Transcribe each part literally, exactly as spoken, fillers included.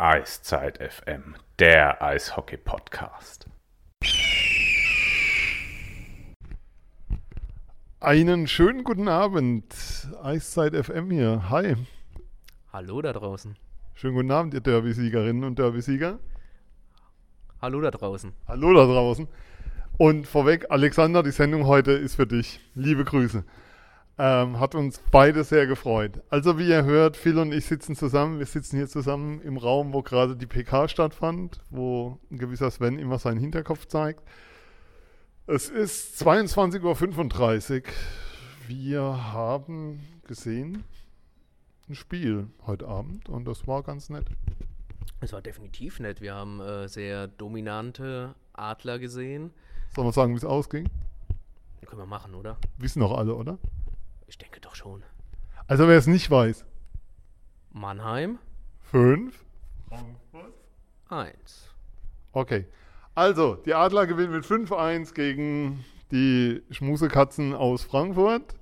Eiszeit F M, der Eishockey-Podcast. Einen schönen guten Abend, Eiszeit F M hier. Hi. Hallo da draußen. Schönen guten Abend, ihr Derby-Siegerinnen und Derby-Sieger. Hallo da draußen. Hallo da draußen. Und vorweg, Alexander, die Sendung heute ist für dich. Liebe Grüße. Ähm, hat uns beide sehr gefreut. Also wie ihr hört, Phil und ich sitzen zusammen. Wir sitzen hier zusammen im Raum, wo gerade die P K stattfand, wo ein gewisser Sven immer seinen Hinterkopf zeigt. Es ist zweiundzwanzig Uhr fünfunddreißig. Wir haben gesehen ein Spiel heute Abend und das war ganz nett. Es war definitiv nett. Wir haben äh, sehr dominante Adler gesehen. Sollen wir sagen, wie es ausging? Das können wir machen, oder? Wissen doch alle, oder? Ich denke doch schon. Also wer es nicht weiß. Mannheim. fünf. Frankfurt. eins. Okay. Also, die Adler gewinnen mit fünf eins gegen die Schmusekatzen aus Frankfurt,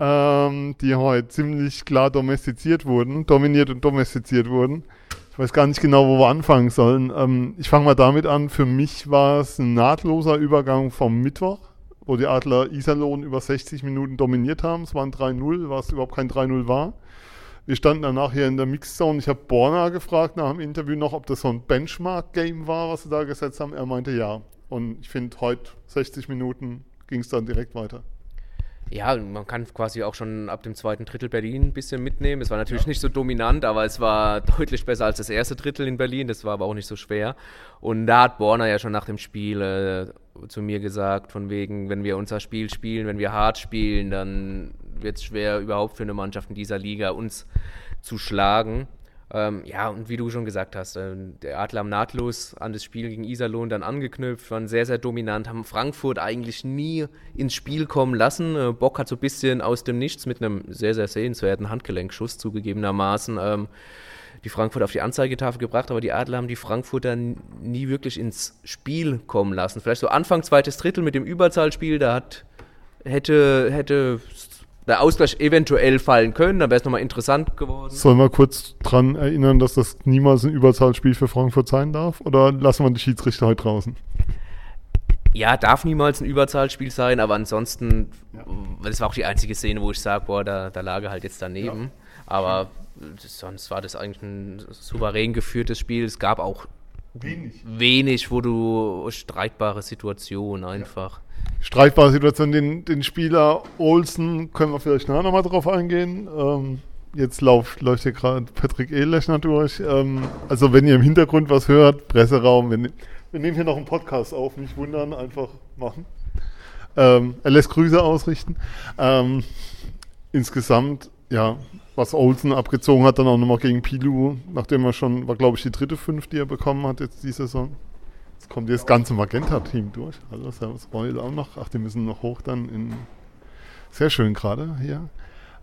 ähm, die heute ziemlich klar domestiziert wurden, dominiert und domestiziert wurden. Ich weiß gar nicht genau, wo wir anfangen sollen. Ähm, ich fange mal damit an. Für mich war es ein nahtloser Übergang vom Mittwoch, wo die Adler Iserlohn über sechzig Minuten dominiert haben. Es waren drei null, was überhaupt kein drei null war. Wir standen danach hier in der Mixzone. Ich habe Borna gefragt nach dem Interview noch, ob das so ein Benchmark-Game war, was sie da gesetzt haben. Er meinte ja. Und ich finde, heute sechzig Minuten ging es dann direkt weiter. Ja, man kann quasi auch schon ab dem zweiten Drittel Berlin ein bisschen mitnehmen. Es war natürlich ja. nicht so dominant, aber es war deutlich besser als das erste Drittel in Berlin. Das war aber auch nicht so schwer. Und da hat Borna ja schon nach dem Spiel äh, zu mir gesagt, von wegen, wenn wir unser Spiel spielen, wenn wir hart spielen, dann wird es schwer, überhaupt für eine Mannschaft in dieser Liga uns zu schlagen. Ähm, ja, und wie du schon gesagt hast, äh, der Adler haben nahtlos an das Spiel gegen Iserlohn dann angeknüpft, waren sehr, sehr dominant, haben Frankfurt eigentlich nie ins Spiel kommen lassen. Äh, Bock hat so ein bisschen aus dem Nichts mit einem sehr, sehr sehenswerten Handgelenkschuss zugegebenermaßen ähm, die Frankfurt auf die Anzeigetafel gebracht, aber die Adler haben die Frankfurter nie wirklich ins Spiel kommen lassen. Vielleicht so Anfang zweites Drittel mit dem Überzahlspiel, da hat, hätte... hätte der Ausgleich eventuell fallen können, dann wäre es nochmal interessant geworden. Sollen wir kurz dran erinnern, dass das niemals ein Überzahlspiel für Frankfurt sein darf? Oder lassen wir die Schiedsrichter heute draußen? Ja, darf niemals ein Überzahlspiel sein, aber ansonsten, ja. das war auch die einzige Szene, wo ich sage, boah, da, da lag er halt jetzt daneben. Ja. Aber das, sonst war das eigentlich ein souverän geführtes Spiel. Es gab auch wenig, wenig wo du streitbare Situationen einfach... Ja. Streitbare Situation, den, den Spieler Olsen, können wir vielleicht nachher nochmal drauf eingehen. Ähm, jetzt läuft, läuft hier gerade Patrick Ehlechner durch. Ähm, also wenn ihr im Hintergrund was hört, Presseraum, wir, ne- wir nehmen hier noch einen Podcast auf, nicht wundern, einfach machen. Ähm, er lässt Grüße ausrichten. Ähm, insgesamt, ja, was Olsen abgezogen hat, dann auch nochmal gegen Pilu, nachdem er schon, war glaube ich die dritte Fünf, die er bekommen hat jetzt die Saison. Jetzt kommt das ganze Magenta-Team durch. Hallo, Servus Royal auch noch. Ach, die müssen noch hoch dann in... Sehr schön gerade hier.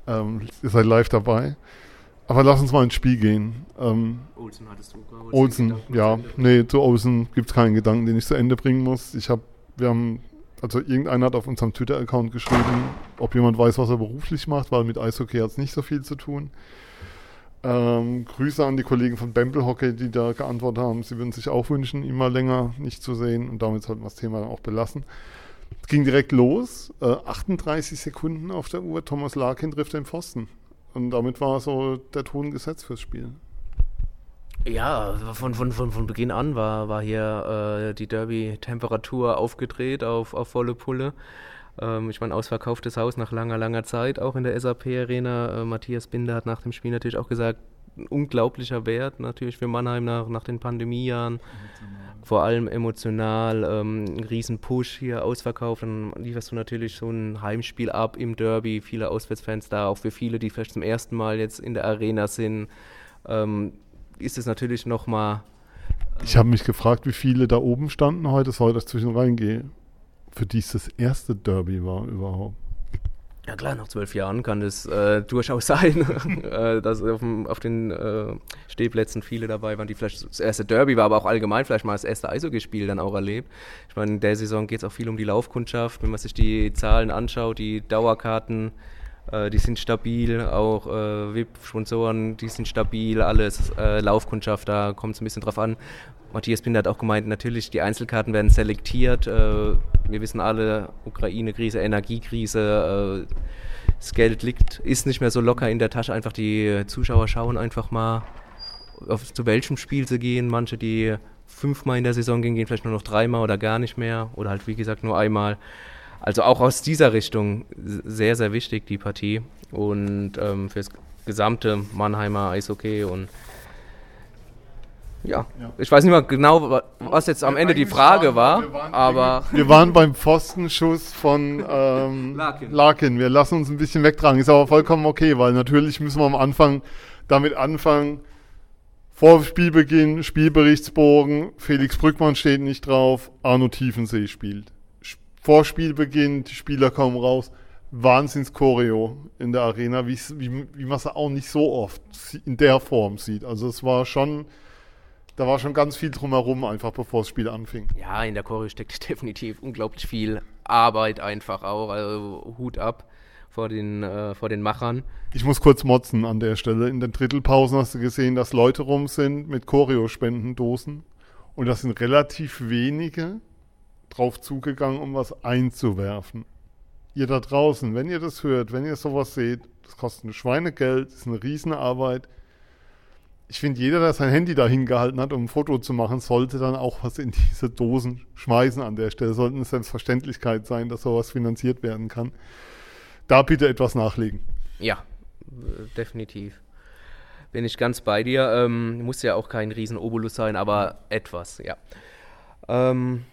Ähm, ihr seid live dabei. Aber lass uns mal ins Spiel gehen. Ähm, Olsen hattest du gerade. Olsen, ja. Nee, zu Olsen gibt es keinen Gedanken, den ich zu Ende bringen muss. Ich hab, wir haben, also irgendeiner hat auf unserem Twitter-Account geschrieben, ob jemand weiß, was er beruflich macht, weil mit Eishockey hat es nicht so viel zu tun. Ähm, Grüße an die Kollegen von Bempelhockey, die da geantwortet haben. Sie würden sich auch wünschen, ihn mal länger nicht zu sehen. Und damit sollten wir das Thema dann auch belassen. Es ging direkt los. Äh, achtunddreißig Sekunden auf der Uhr. Thomas Larkin trifft den Pfosten. Und damit war so der Ton gesetzt fürs Spiel. Ja, von, von, von, von Beginn an war, war hier äh, die Derby-Temperatur aufgedreht auf, auf volle Pulle. Ich meine, ausverkauftes Haus nach langer, langer Zeit, auch in der S A P Arena. Matthias Binder hat nach dem Spiel natürlich auch gesagt, ein unglaublicher Wert natürlich für Mannheim nach, nach den Pandemiejahren. Emotional. Vor allem emotional, ähm, ein riesen Push hier, ausverkauft. Dann lieferst du natürlich so ein Heimspiel ab im Derby, viele Auswärtsfans da, auch für viele, die vielleicht zum ersten Mal jetzt in der Arena sind, ähm, ist es natürlich nochmal... Ähm, ich habe mich gefragt, wie viele da oben standen heute, das heute zwischen reingehe. Für die es das erste Derby war überhaupt. Ja klar, nach zwölf Jahren kann das äh, durchaus sein, dass auf, dem, auf den äh, Stehplätzen viele dabei waren, die vielleicht das erste Derby war, aber auch allgemein vielleicht mal das erste Eishockeyspiel dann auch erlebt. Ich meine, in der Saison geht es auch viel um die Laufkundschaft, wenn man sich die Zahlen anschaut, die Dauerkarten Äh, die sind stabil, auch äh, W I P-Sponsoren, die sind stabil, alles, äh, Laufkundschaft, da kommt es ein bisschen drauf an. Matthias Binder hat auch gemeint, natürlich, die Einzelkarten werden selektiert. Äh, wir wissen alle, Ukraine-Krise, Energiekrise, äh, das Geld liegt, ist nicht mehr so locker in der Tasche. Einfach die Zuschauer schauen einfach mal, auf, zu welchem Spiel sie gehen. Manche, die fünfmal in der Saison gehen, gehen vielleicht nur noch dreimal oder gar nicht mehr. Oder halt, wie gesagt, nur einmal. Also auch aus dieser Richtung sehr, sehr wichtig, die Partie. Und ähm, für das gesamte Mannheimer Eishockey. Und ja, ja, ich weiß nicht mal genau, was jetzt am wir Ende die Frage waren, war. Wir waren, aber wir waren beim Pfostenschuss von ähm, Larkin. Larkin. Wir lassen uns ein bisschen wegtragen. Ist aber vollkommen okay, weil natürlich müssen wir am Anfang damit anfangen, vor Spielbeginn, Spielberichtsbogen, Felix Brückmann steht nicht drauf, Arno Tiefensee spielt. Vor Spielbeginn, die Spieler kommen raus, Wahnsinns-Choreo in der Arena, wie, wie, wie man es auch nicht so oft in der Form sieht. Also es war schon, da war schon ganz viel drumherum einfach, bevor das Spiel anfing. Ja, in der Choreo steckt definitiv unglaublich viel Arbeit einfach auch, also Hut ab. Vor den, äh, vor den Machern. Ich muss kurz motzen an der Stelle. In den Drittelpausen hast du gesehen, dass Leute rum sind mit Choreo-Spendendosen. Und das sind relativ wenige drauf zugegangen, um was einzuwerfen. Ihr da draußen, wenn ihr das hört, wenn ihr sowas seht, das kostet ein Schweinegeld, das ist eine riesen Arbeit. Ich finde, jeder, der sein Handy da hingehalten hat, um ein Foto zu machen, sollte dann auch was in diese Dosen schmeißen an der Stelle. Sollte eine Selbstverständlichkeit sein, dass sowas finanziert werden kann. Da bitte etwas nachlegen. Ja, definitiv. Bin ich ganz bei dir. Ähm, muss ja auch kein Riesenobolus sein, aber etwas, ja. Ähm,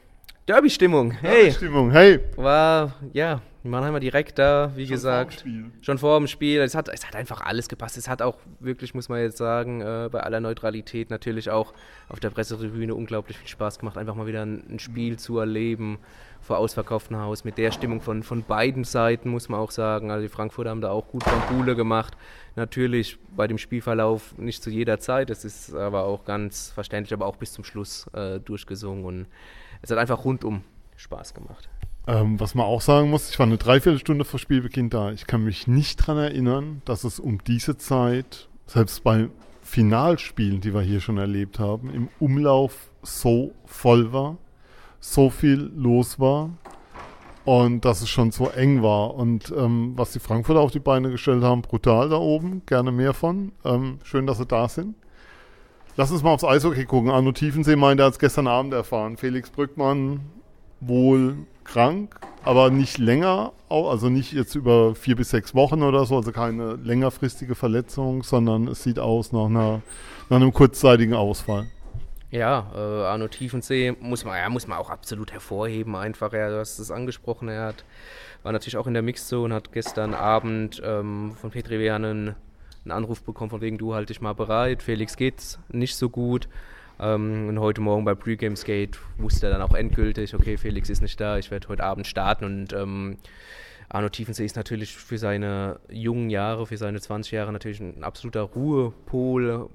Derby-Stimmung, hey. Derby-Stimmung, hey. War, ja, Mannheimer direkt da, wie schon gesagt. Vor schon vor dem Spiel. Es hat, es hat einfach alles gepasst. Es hat auch wirklich, muss man jetzt sagen, äh, bei aller Neutralität natürlich auch auf der Pressetribüne unglaublich viel Spaß gemacht, einfach mal wieder ein, ein Spiel mhm. zu erleben. Vor ausverkauftem Haus, mit der Stimmung von, von beiden Seiten, muss man auch sagen. Also die Frankfurter haben da auch gut von Buhle gemacht. Natürlich bei dem Spielverlauf nicht zu jeder Zeit, das ist aber auch ganz verständlich, aber auch bis zum Schluss äh, durchgesungen. Und es hat einfach rundum Spaß gemacht. Ähm, was man auch sagen muss, ich war eine Dreiviertelstunde vor Spielbeginn da. Ich kann mich nicht daran erinnern, dass es um diese Zeit, selbst bei Finalspielen, die wir hier schon erlebt haben, im Umlauf so voll war, so viel los war und dass es schon so eng war. Und ähm, was die Frankfurter auf die Beine gestellt haben, brutal da oben, gerne mehr von. Ähm, schön, dass sie da sind. Lass uns mal aufs Eishockey gucken. Arno Tiefensee meinte, er hat es gestern Abend erfahren. Felix Brückmann wohl krank, aber nicht länger, also nicht jetzt über vier bis sechs Wochen oder so, also keine längerfristige Verletzung, sondern es sieht aus nach, einer, nach einem kurzzeitigen Ausfall. Ja, äh, Arno Tiefensee muss man, ja, muss man auch absolut hervorheben einfach. Ja, du hast es angesprochen, er hat, war natürlich auch in der Mixzone, hat gestern Abend ähm, von Petri Wehner einen, einen Anruf bekommen, von wegen, du halt dich mal bereit, Felix geht's nicht so gut. Ähm, und heute Morgen bei Pre-Game Skate wusste er dann auch endgültig, okay, Felix ist nicht da, ich werde heute Abend starten. Und ähm, Arno Tiefensee ist natürlich für seine jungen Jahre, für seine zwanzig Jahre natürlich ein absoluter Ruhepol,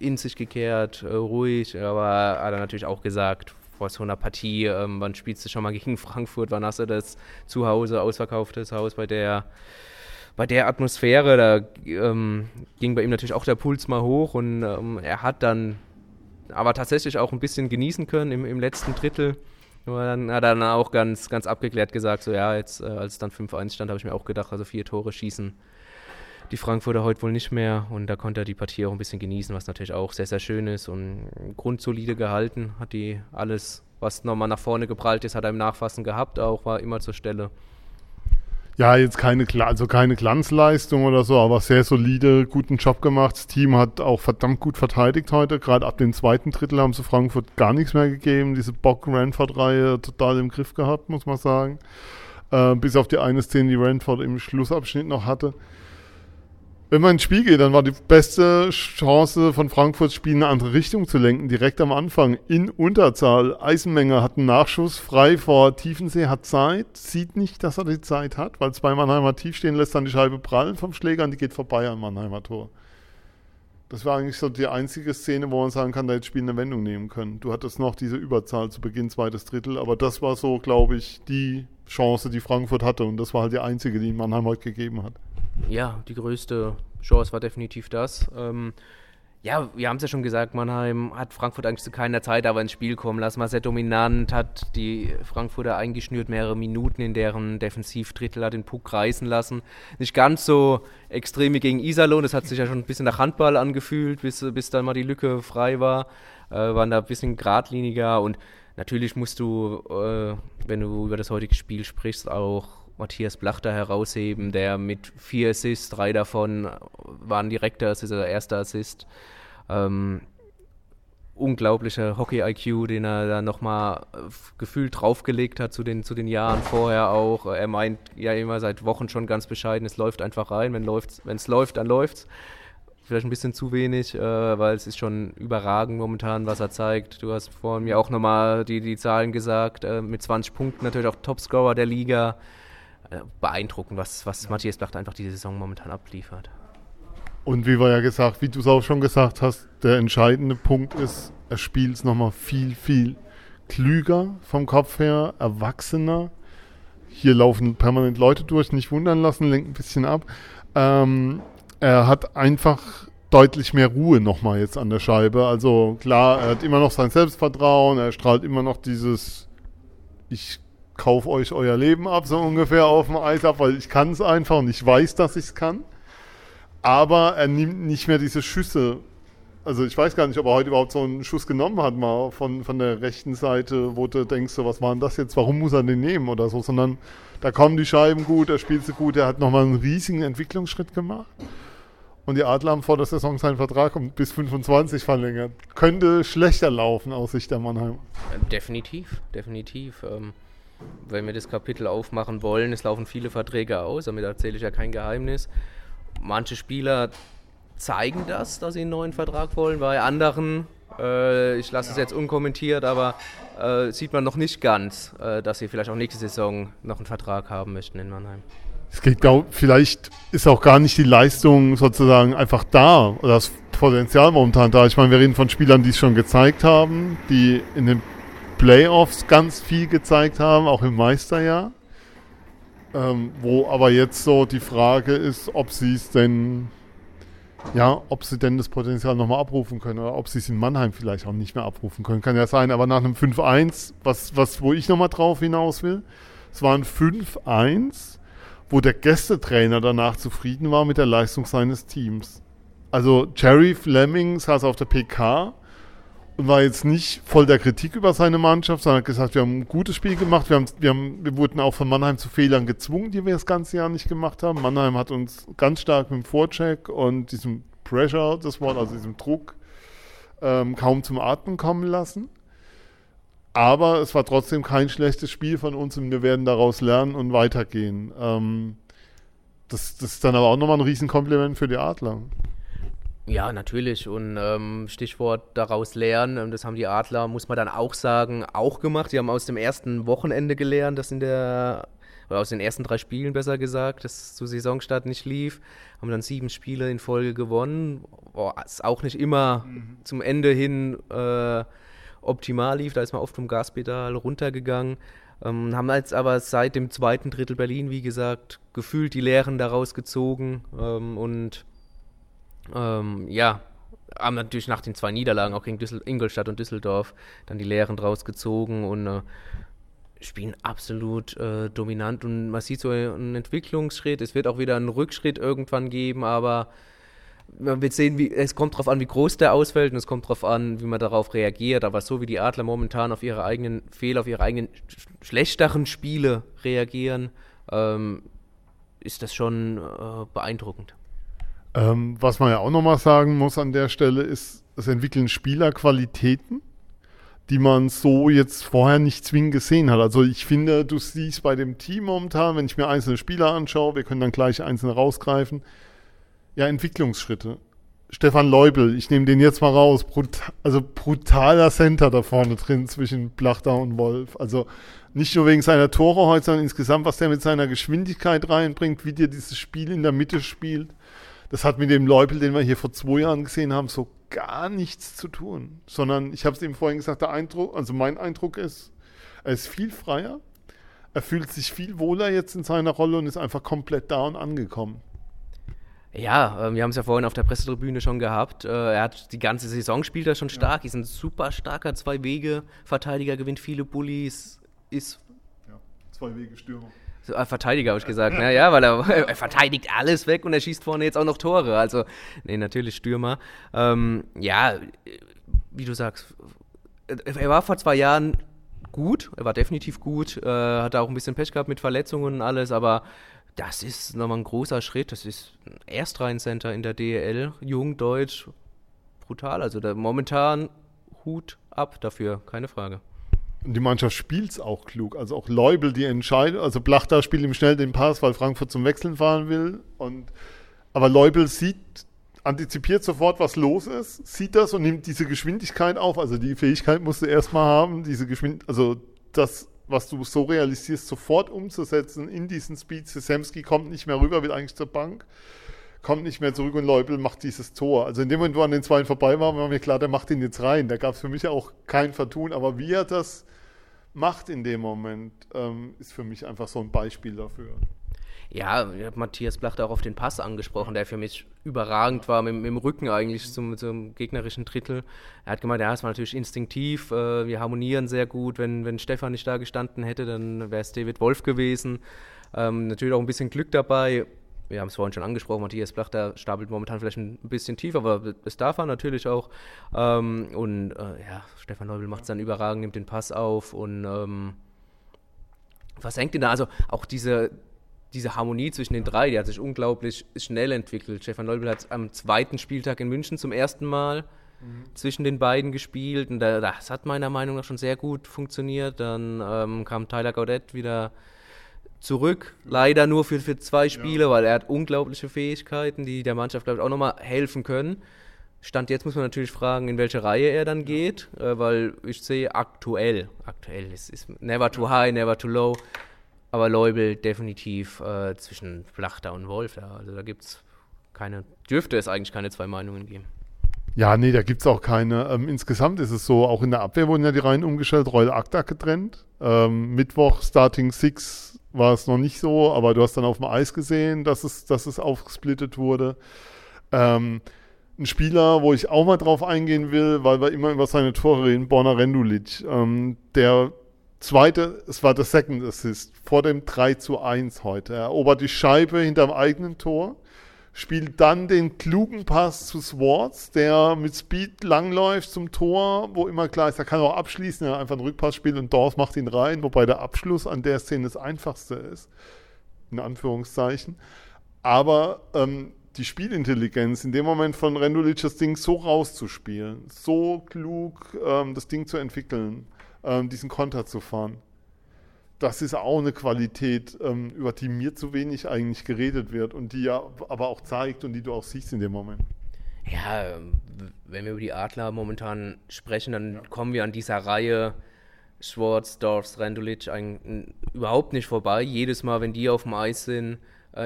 in sich gekehrt, ruhig, aber hat er natürlich auch gesagt, vor so einer Partie, ähm, wann spielst du schon mal gegen Frankfurt, wann hast du das zu Hause, ausverkauftes Haus, bei der, bei der Atmosphäre, da ähm, ging bei ihm natürlich auch der Puls mal hoch und ähm, er hat dann aber tatsächlich auch ein bisschen genießen können im, im letzten Drittel. Aber dann hat er dann auch ganz, ganz abgeklärt gesagt, so ja, jetzt äh, als es dann fünf eins stand, habe ich mir auch gedacht, also vier Tore schießen die Frankfurter heute wohl nicht mehr und da konnte er die Partie auch ein bisschen genießen, was natürlich auch sehr, sehr schön ist und grundsolide gehalten, hat die alles, was nochmal nach vorne geprallt ist, hat er im Nachfassen gehabt, auch war immer zur Stelle. Ja, jetzt keine, also keine Glanzleistung oder so, aber sehr solide, guten Job gemacht. Das Team hat auch verdammt gut verteidigt heute, gerade ab dem zweiten Drittel haben sie Frankfurt gar nichts mehr gegeben, diese Bock-Ranford-Reihe total im Griff gehabt, muss man sagen, äh, bis auf die eine Szene, die Ranford im Schlussabschnitt noch hatte. Wenn man ins Spiel geht, dann war die beste Chance von Frankfurts Spiel in eine andere Richtung zu lenken, direkt am Anfang, in Unterzahl. Eisenmenger hat einen Nachschuss, frei vor Tiefensee, hat Zeit, sieht nicht, dass er die Zeit hat, weil zwei Mannheimer tief stehen, lässt dann die Scheibe prallen vom Schläger und die geht vorbei am Mannheimer Tor. Das war eigentlich so die einzige Szene, wo man sagen kann, da hätte das Spiel eine Wendung nehmen können. Du hattest noch diese Überzahl zu Beginn, zweites Drittel, aber das war so, glaube ich, die Chance, die Frankfurt hatte und das war halt die einzige, die Mannheim heute gegeben hat. Ja, die größte Chance war definitiv das. Ähm, ja, wir haben es ja schon gesagt, Mannheim hat Frankfurt eigentlich zu keiner Zeit aber ins Spiel kommen lassen, war sehr dominant, hat die Frankfurter eingeschnürt, mehrere Minuten in deren Defensivdrittel, hat den Puck reißen lassen. Nicht ganz so extrem wie gegen Iserlohn, das hat sich ja schon ein bisschen nach Handball angefühlt, bis, bis dann mal die Lücke frei war, äh, waren da ein bisschen geradliniger und natürlich musst du, äh, wenn du über das heutige Spiel sprichst, auch Matthias Plachta herausheben, der mit vier Assists, drei davon waren direkter Assist oder erster Assist. Ähm, unglaublicher Hockey-I Q, den er da nochmal äh, gefühlt draufgelegt hat zu den, zu den Jahren vorher auch. Er meint ja immer seit Wochen schon ganz bescheiden, es läuft einfach rein, wenn es läuft, dann läuft's. Vielleicht ein bisschen zu wenig, äh, weil es ist schon überragend momentan, was er zeigt. Du hast vorhin mir auch nochmal die, die Zahlen gesagt, äh, mit zwanzig Punkten natürlich auch Topscorer der Liga. Äh, beeindruckend, was, was ja. Matthias Plachta einfach diese Saison momentan abliefert. Und wie wir ja gesagt, wie du es auch schon gesagt hast, der entscheidende Punkt ist, er spielt es nochmal viel, viel klüger vom Kopf her, erwachsener. Hier laufen permanent Leute durch, nicht wundern lassen, lenkt ein bisschen ab. Ähm, Er hat einfach deutlich mehr Ruhe nochmal jetzt an der Scheibe. Also klar, er hat immer noch sein Selbstvertrauen, er strahlt immer noch dieses ich kaufe euch euer Leben ab, so ungefähr auf dem Eis ab, weil ich kann es einfach und ich weiß, dass ich es kann. Aber er nimmt nicht mehr diese Schüsse. Also ich weiß gar nicht, ob er heute überhaupt so einen Schuss genommen hat, mal von, von der rechten Seite, wo du denkst, so, was war denn das jetzt, warum muss er den nehmen oder so, sondern da kommen die Scheiben gut, er spielt sie gut, er hat nochmal einen riesigen Entwicklungsschritt gemacht. Und die Adler haben vor der Saison seinen Vertrag um bis fünfundzwanzig verlängert. Könnte schlechter laufen aus Sicht der Mannheim. Definitiv, definitiv. Ähm, wenn wir das Kapitel aufmachen wollen, es laufen viele Verträge aus, damit erzähle ich ja kein Geheimnis. Manche Spieler zeigen das, dass sie einen neuen Vertrag wollen, bei anderen, äh, ich lasse es jetzt unkommentiert, aber äh, sieht man noch nicht ganz, äh, dass sie vielleicht auch nächste Saison noch einen Vertrag haben möchten in Mannheim. Es geht, glaube ich, vielleicht ist auch gar nicht die Leistung sozusagen einfach da oder das Potenzial momentan da. Ich meine, wir reden von Spielern, die es schon gezeigt haben, die in den Playoffs ganz viel gezeigt haben, auch im Meisterjahr. Ähm, wo aber jetzt so die Frage ist, ob sie es denn, ja, ob sie denn das Potenzial nochmal abrufen können oder ob sie es in Mannheim vielleicht auch nicht mehr abrufen können. Kann ja sein, aber nach einem fünf eins, was, was, wo ich nochmal drauf hinaus will, es war ein fünf eins, wo der Gästetrainer danach zufrieden war mit der Leistung seines Teams. Also Jerry Flemming saß auf der P K und war jetzt nicht voll der Kritik über seine Mannschaft, sondern hat gesagt, wir haben ein gutes Spiel gemacht, wir, haben, wir, haben, wir wurden auch von Mannheim zu Fehlern gezwungen, die wir das ganze Jahr nicht gemacht haben. Mannheim hat uns ganz stark mit dem Vorcheck und diesem Pressure, das Wort, also diesem Druck, ähm, kaum zum Atmen kommen lassen. Aber es war trotzdem kein schlechtes Spiel von uns und wir werden daraus lernen und weitergehen. Ähm, das, das ist dann aber auch nochmal ein Riesenkompliment für die Adler. Ja, natürlich. Und ähm, Stichwort daraus lernen, das haben die Adler, muss man dann auch sagen, auch gemacht. Die haben aus dem ersten Wochenende gelernt, das in der, oder aus den ersten drei Spielen besser gesagt, das zu Saisonstart nicht lief. Haben dann sieben Spiele in Folge gewonnen. Boah, ist auch nicht immer mhm. zum Ende hin äh, optimal lief, da ist man oft vom Gaspedal runtergegangen, ähm, haben jetzt aber seit dem zweiten Drittel Berlin, wie gesagt, gefühlt die Lehren daraus gezogen ähm, und ähm, ja, haben natürlich nach den zwei Niederlagen, auch gegen Düssel- Ingolstadt und Düsseldorf, dann die Lehren daraus gezogen und äh, spielen absolut äh, dominant und man sieht so einen Entwicklungsschritt, es wird auch wieder einen Rückschritt irgendwann geben, aber man wird sehen, wie, es kommt darauf an, wie groß der ausfällt und es kommt darauf an, wie man darauf reagiert. Aber so wie die Adler momentan auf ihre eigenen Fehler, auf ihre eigenen sch- schlechteren Spiele reagieren, ähm, ist das schon äh, beeindruckend. Ähm, was man ja auch nochmal sagen muss an der Stelle ist, es entwickeln Spieler Qualitäten, die man so jetzt vorher nicht zwingend gesehen hat. Also ich finde, du siehst bei dem Team momentan, wenn ich mir einzelne Spieler anschaue, wir können dann gleich einzelne rausgreifen, ja, Entwicklungsschritte. Stefan Loibl, ich nehme den jetzt mal raus. Brutal, also brutaler Center da vorne drin zwischen Plachta und Wolf. Also nicht nur wegen seiner Tore heute, sondern insgesamt, was der mit seiner Geschwindigkeit reinbringt, wie der dieses Spiel in der Mitte spielt. Das hat mit dem Loibl, den wir hier vor zwei Jahren gesehen haben, so gar nichts zu tun. Sondern, ich habe es eben vorhin gesagt, der Eindruck, also mein Eindruck ist, er ist viel freier, er fühlt sich viel wohler jetzt in seiner Rolle und ist einfach komplett da und angekommen. Ja, wir haben es ja vorhin auf der Pressetribüne schon gehabt. Er hat die ganze Saison spielt er schon stark. Ja. Ist ein super starker Zwei-Wege-Verteidiger, gewinnt viele Bullies. Ist ja, Zwei-Wege-Stürmer. Verteidiger, habe ich gesagt. Ne? Ja, weil er, er verteidigt alles weg und er schießt vorne jetzt auch noch Tore. Also, nee, natürlich Stürmer. Ähm, ja, wie du sagst, er war vor zwei Jahren gut. Er war definitiv gut. Äh, hat auch ein bisschen Pech gehabt mit Verletzungen und alles, aber das ist nochmal ein großer Schritt. Das ist ein Erstreihen-Center in der D E L. Jung, deutsch, brutal. Also da, momentan Hut ab dafür, keine Frage. Und die Mannschaft spielt es auch klug. Also auch Loibl, die Entscheidung. Also Plachta spielt ihm schnell den Pass, weil Frankfurt zum Wechseln fahren will. Und, aber Loibl sieht, antizipiert sofort, was los ist, sieht das und nimmt diese Geschwindigkeit auf. Also die Fähigkeit musst du erstmal haben, diese Geschwindigkeit, also das, was du so realisierst, sofort umzusetzen in diesen Speeds. Semsky kommt nicht mehr rüber, will eigentlich zur Bank, kommt nicht mehr zurück und Loibl macht dieses Tor. Also in dem Moment, wo an den Zweien vorbei war, war mir klar, der macht ihn jetzt rein. Da gab es für mich auch kein Vertun, aber wie er das macht in dem Moment, ähm, ist für mich einfach so ein Beispiel dafür. Ja, ich habe Matthias Plachta auch auf den Pass angesprochen, der für mich überragend war, mit, mit dem Rücken eigentlich zum, zum gegnerischen Drittel. Er hat gemeint, ja, es war natürlich instinktiv, äh, wir harmonieren sehr gut. Wenn, wenn Stefan nicht da gestanden hätte, dann wäre es David Wolf gewesen. Ähm, natürlich auch ein bisschen Glück dabei. Wir haben es vorhin schon angesprochen, Matthias Plachta stapelt momentan vielleicht ein bisschen tief, aber das darf er natürlich auch. Ähm, und äh, ja, Stefan Loibl macht es dann überragend, nimmt den Pass auf und ähm, versenkt ihn da. Also auch diese... Diese Harmonie zwischen den drei, die hat sich unglaublich schnell entwickelt. Stefan Loibl hat am zweiten Spieltag in München zum ersten Mal mhm. zwischen den beiden gespielt. Und das hat meiner Meinung nach schon sehr gut funktioniert. Dann ähm, kam Tyler Gaudet wieder zurück. Leider nur für, für zwei Spiele, ja. weil er hat unglaubliche Fähigkeiten, die der Mannschaft, glaube ich, auch nochmal helfen können. Stand jetzt muss man natürlich fragen, in welche Reihe er dann geht. Äh, weil ich sehe aktuell, aktuell ist, ist never too high, never too low. Aber Loibl definitiv äh, zwischen Plachta und Wolf. Ja. Also da gibt's keine, dürfte es eigentlich keine zwei Meinungen geben. Ja, nee, da gibt es auch keine. Ähm, insgesamt ist es so, auch in der Abwehr wurden ja die Reihen umgestellt, Reul Akta getrennt. Ähm, Mittwoch Starting Six war es noch nicht so, aber du hast dann auf dem Eis gesehen, dass es, dass es aufgesplittet wurde. Ähm, Ein Spieler, wo ich auch mal drauf eingehen will, weil wir immer über seine Tore reden, Borna Rendulic, ähm, der Zweite, es war der Second Assist vor dem drei zu eins heute. Er erobert die Scheibe hinterm eigenen Tor, spielt dann den klugen Pass zu Swartz, der mit Speed langläuft zum Tor, wo immer klar ist, er kann auch abschließen, er hat einfach einen Rückpass spielt und Dorf macht ihn rein, wobei der Abschluss an der Szene das einfachste ist, in Anführungszeichen. Aber ähm, die Spielintelligenz, in dem Moment von Rendulic das Ding so rauszuspielen, so klug ähm, das Ding zu entwickeln, diesen Konter zu fahren. Das ist auch eine Qualität, über die mir zu wenig eigentlich geredet wird und die ja aber auch zeigt und die du auch siehst in dem Moment. Ja, wenn wir über die Adler momentan sprechen, dann ja. kommen wir an dieser Reihe Schwarz, Dorfs, Rendulic ein, überhaupt nicht vorbei. Jedes Mal, wenn die auf dem Eis sind,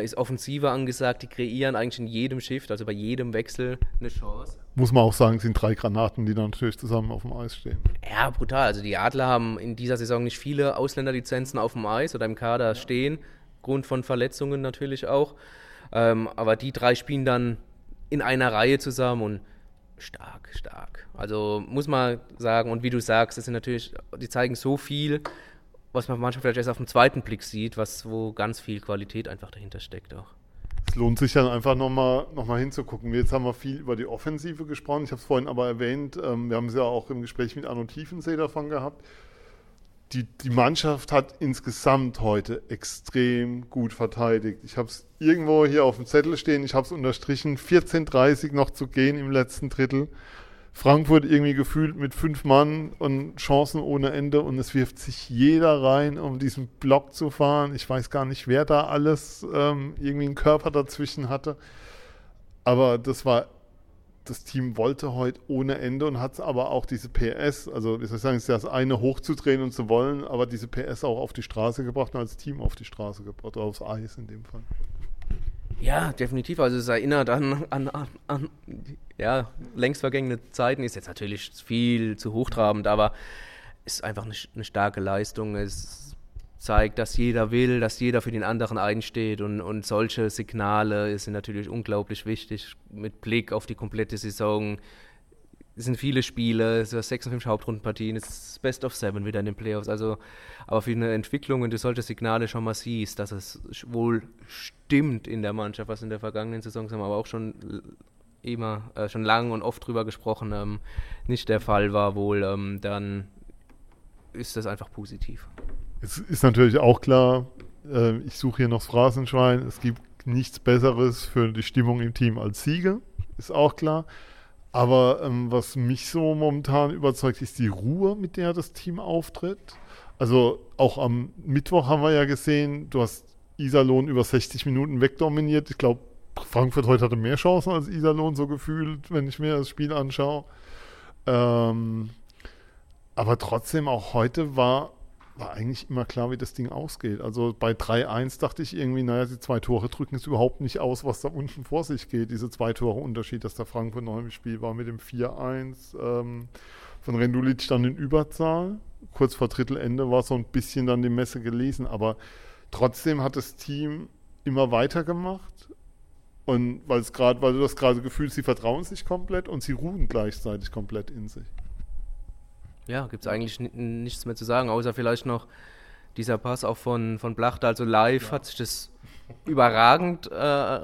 ist Offensive angesagt, die kreieren eigentlich in jedem Shift, also bei jedem Wechsel eine Chance. Muss man auch sagen, es sind drei Granaten, die dann natürlich zusammen auf dem Eis stehen. Ja, brutal. Also die Adler haben in dieser Saison nicht viele Ausländerlizenzen auf dem Eis oder im Kader ja. stehen, aufgrund von Verletzungen natürlich auch. Ähm, aber die drei spielen dann in einer Reihe zusammen und stark, stark. Also muss man sagen, und wie du sagst, das sind natürlich, die zeigen so viel, was man manchmal vielleicht erst auf den zweiten Blick sieht, was, wo ganz viel Qualität einfach dahinter steckt auch. Es lohnt sich dann einfach nochmal noch mal hinzugucken. Jetzt haben wir viel über die Offensive gesprochen. Ich habe es vorhin aber erwähnt, ähm, wir haben es ja auch im Gespräch mit Arno Tiefensee davon gehabt. Die, die Mannschaft hat insgesamt heute extrem gut verteidigt. Ich habe es irgendwo hier auf dem Zettel stehen, ich habe es unterstrichen, vierzehn Uhr dreißig noch zu gehen im letzten Drittel. Frankfurt irgendwie gefühlt mit fünf Mann und Chancen ohne Ende und es wirft sich jeder rein, um diesen Block zu fahren. Ich weiß gar nicht, wer da alles ähm, irgendwie einen Körper dazwischen hatte. Aber das war, das Team wollte heute ohne Ende und hat aber auch diese P S, also wie soll ich sagen, ist das eine hochzudrehen und zu wollen, aber diese P S auch auf die Straße gebracht und als Team auf die Straße gebracht, oder aufs Eis in dem Fall. Ja, definitiv. Also es erinnert an, an, an, an ja, längst vergangene Zeiten. Ist jetzt natürlich viel zu hochtrabend, aber es ist einfach eine, eine starke Leistung. Es zeigt, dass jeder will, dass jeder für den anderen einsteht. Und, und solche Signale sind natürlich unglaublich wichtig mit Blick auf die komplette Saison. Es sind viele Spiele, es sind sechsundfünfzig Hauptrundenpartien, es ist Best of Seven wieder in den Playoffs. Also, aber für eine Entwicklung, wenn du solche Signale schon mal siehst, dass es wohl stimmt in der Mannschaft, was in der vergangenen Saison, haben wir aber auch schon immer, äh, schon lang und oft drüber gesprochen, ähm, nicht der Fall war wohl, ähm, dann ist das einfach positiv. Es ist natürlich auch klar, äh, ich suche hier noch Phrasenschwein, es gibt nichts Besseres für die Stimmung im Team als Siege, ist auch klar. Aber ähm, was mich so momentan überzeugt, ist die Ruhe, mit der das Team auftritt. Also auch am Mittwoch haben wir ja gesehen, du hast Iserlohn über sechzig Minuten wegdominiert. Ich glaube, Frankfurt heute hatte mehr Chancen als Iserlohn, so gefühlt, wenn ich mir das Spiel anschaue. Ähm, aber trotzdem, auch heute war, war eigentlich immer klar, wie das Ding ausgeht. Also bei drei eins dachte ich irgendwie, naja, die zwei Tore drücken es überhaupt nicht aus, was da unten vor sich geht. Diese zwei Tore Unterschied, dass der Frankfurt noch im Spiel war mit dem vier eins ähm, von Rendulic dann in Überzahl. Kurz vor Drittelende war so ein bisschen dann die Messe gelesen, aber trotzdem hat das Team immer weitergemacht. Und weil es gerade, weil du das gerade gefühlst, sie vertrauen sich komplett und sie ruhen gleichzeitig komplett in sich. Ja, gibt es eigentlich n- nichts mehr zu sagen, außer vielleicht noch dieser Pass auch von, von Plachta. Also live ja. Hat sich das überragend äh,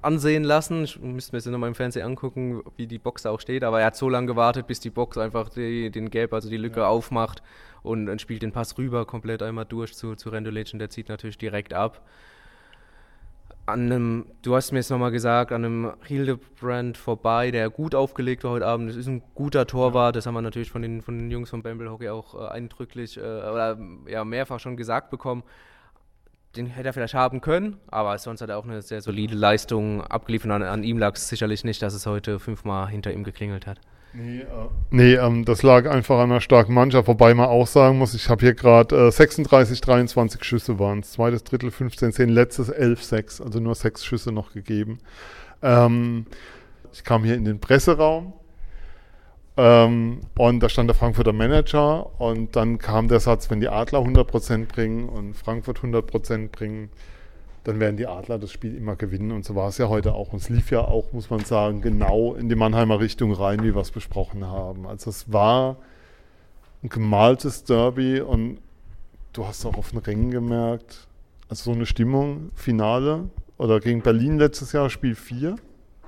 ansehen lassen. Ich müsste mir das nochmal im Fernsehen angucken, wie die Box da auch steht. Aber er hat so lange gewartet, bis die Box einfach die, den Gap, also die Lücke ja. aufmacht und, und spielt den Pass rüber komplett einmal durch zu, zu Rendulic. Und der zieht natürlich direkt ab. An einem, du hast mir jetzt nochmal gesagt, an einem Hildebrand vorbei, der gut aufgelegt war heute Abend. Das ist ein guter Torwart, das haben wir natürlich von den, von den Jungs von Bempelhockey auch äh, eindrücklich äh, oder ja, mehrfach schon gesagt bekommen. Den hätte er vielleicht haben können, aber sonst hat er auch eine sehr solide Leistung abgeliefert. An, an ihm lag es sicherlich nicht, dass es heute fünfmal hinter ihm geklingelt hat. Nee, äh, nee ähm, das lag einfach an einer starken Mannschaft, wobei man auch sagen muss, ich habe hier gerade äh, sechsunddreißig, dreiundzwanzig Schüsse waren es, zweites Drittel fünfzehn, zehn, letztes elf sechs, also nur sechs Schüsse noch gegeben. Ähm, ich kam hier in den Presseraum ähm, und da stand der Frankfurter Manager und dann kam der Satz, wenn die Adler hundert Prozent bringen und Frankfurt hundert Prozent bringen, dann werden die Adler das Spiel immer gewinnen. Und so war es ja heute auch. Und es lief ja auch, muss man sagen, genau in die Mannheimer Richtung rein, wie wir es besprochen haben. Also es war ein gemaltes Derby und du hast auch auf den Rängen gemerkt, also so eine Stimmung, Finale oder gegen Berlin letztes Jahr, Spiel vier.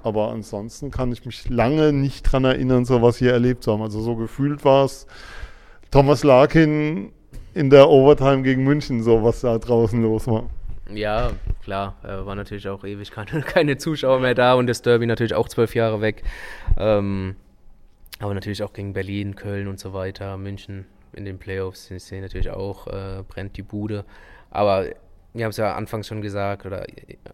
Aber ansonsten kann ich mich lange nicht dran erinnern, so was hier erlebt zu haben. Also so gefühlt war es Thomas Larkin in der Overtime gegen München, so was da draußen los war. Ja, klar, war natürlich auch ewig keine, keine Zuschauer mehr da und das Derby natürlich auch zwölf Jahre weg. Ähm, aber natürlich auch gegen Berlin, Köln und so weiter, München in den Playoffs, ich sehe natürlich auch, äh, brennt die Bude. Aber wir haben es ja anfangs schon gesagt, oder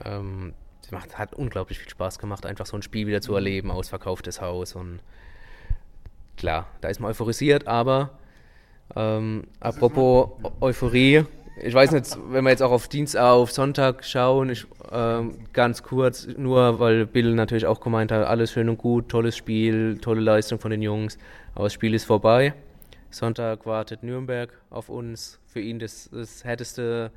ähm, es macht, hat unglaublich viel Spaß gemacht, einfach so ein Spiel wieder zu erleben, ausverkauftes Haus und klar, da ist man euphorisiert, aber ähm, apropos Euphorie, ich weiß nicht, wenn wir jetzt auch auf Dienst, auf Sonntag schauen, ich, ähm, ganz kurz, nur weil Bill natürlich auch gemeint hat, alles schön und gut, tolles Spiel, tolle Leistung von den Jungs, aber das Spiel ist vorbei. Sonntag wartet Nürnberg auf uns, für ihn das, das härteste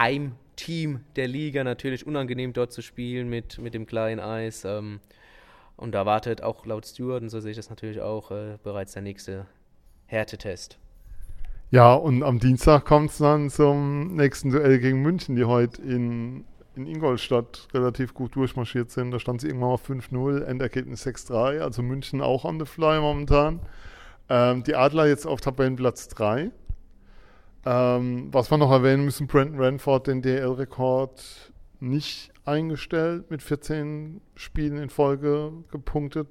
Heimteam der Liga, natürlich unangenehm dort zu spielen mit, mit dem kleinen Eis. Ähm, und da wartet auch laut Stewart, und so sehe ich das natürlich auch, äh, bereits der nächste Härtetest. Ja, und am Dienstag kommt es dann zum nächsten Duell gegen München, die heute in, in Ingolstadt relativ gut durchmarschiert sind. Da stand sie irgendwann mal fünf null, Endergebnis sechs drei, also München auch on the fly momentan. Ähm, die Adler jetzt auf Tabellenplatz drei. Ähm, was wir noch erwähnen müssen, Brandon Ranford den D E L-Rekord nicht eingestellt, mit vierzehn Spielen in Folge gepunktet.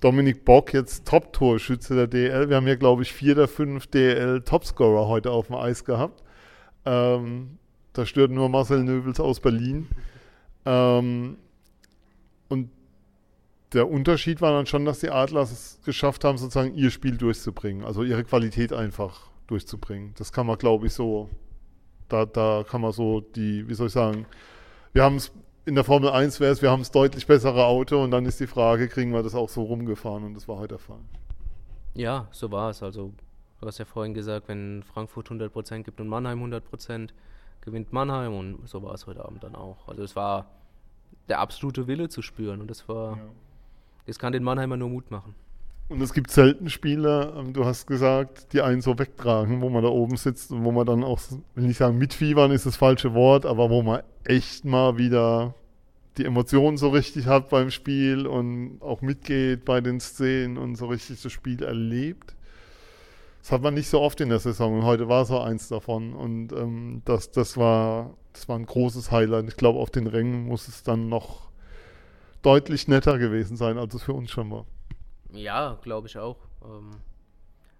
Dominik Bock, jetzt Top-Torschütze der D E L. Wir haben hier, glaube ich, vier der fünf D E L-Topscorer heute auf dem Eis gehabt. Ähm, da stört nur Marcel Nöbels aus Berlin. Ähm, und der Unterschied war dann schon, dass die Adler es geschafft haben, sozusagen ihr Spiel durchzubringen, also ihre Qualität einfach durchzubringen. Das kann man, glaube ich, so, da, da kann man so die, wie soll ich sagen, wir haben es in der Formel eins wäre es, wir haben das deutlich bessere Auto und dann ist die Frage, kriegen wir das auch so rumgefahren und das war heute der Fall. Ja, so war es. Also Du hast ja vorhin gesagt, wenn Frankfurt hundert Prozent gibt und Mannheim hundert Prozent, gewinnt Mannheim, und so war es heute Abend dann auch. Also es war der absolute Wille zu spüren, und das war, ja. das kann den Mannheimer nur Mut machen. Und es gibt selten Spiele, du hast gesagt, die einen so wegtragen, wo man da oben sitzt und wo man dann auch, will nicht sagen mitfiebern ist das falsche Wort, aber wo man echt mal wieder die Emotionen so richtig hat beim Spiel und auch mitgeht bei den Szenen und so richtig das Spiel erlebt. Das hat man nicht so oft in der Saison, und heute war so eins davon, und ähm, das, das, war, das war ein großes Highlight. Ich glaube, auf den Rängen muss es dann noch deutlich netter gewesen sein, als es für uns schon war. Ja, glaube ich auch. Ähm,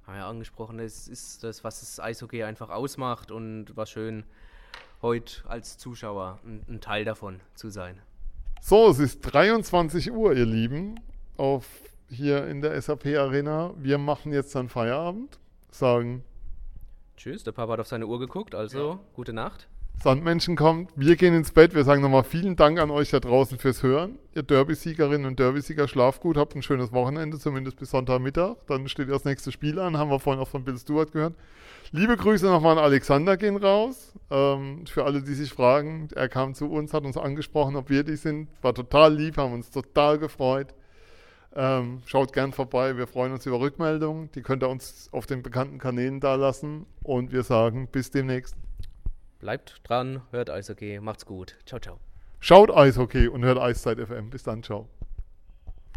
haben ja angesprochen, es ist das, was das Eishockey einfach ausmacht, und war schön, heute als Zuschauer ein, ein Teil davon zu sein. So, es ist dreiundzwanzig Uhr, ihr Lieben, auf, hier in der S A P Arena. Wir machen jetzt dann Feierabend, sagen tschüss, der Papa hat auf seine Uhr geguckt, also ja. Gute Nacht. Sandmenschen kommt, wir gehen ins Bett, wir sagen nochmal vielen Dank an euch da draußen fürs Hören. Ihr Derby-Siegerinnen und Derby-Sieger, schlaft gut, habt ein schönes Wochenende, zumindest bis Sonntagmittag. Dann steht das nächste Spiel an, haben wir vorhin auch von Bill Stewart gehört. Liebe Grüße nochmal an Alexander gehen raus. Ähm, für alle, die sich fragen, er kam zu uns, hat uns angesprochen, ob wir die sind. War total lieb, haben uns total gefreut. Ähm, schaut gern vorbei, wir freuen uns über Rückmeldungen. Die könnt ihr uns auf den bekannten Kanälen dalassen. Und wir sagen bis demnächst. Bleibt dran, hört Eishockey, macht's gut. Ciao, ciao. Schaut Eishockey und hört Eiszeit F M. Bis dann, ciao.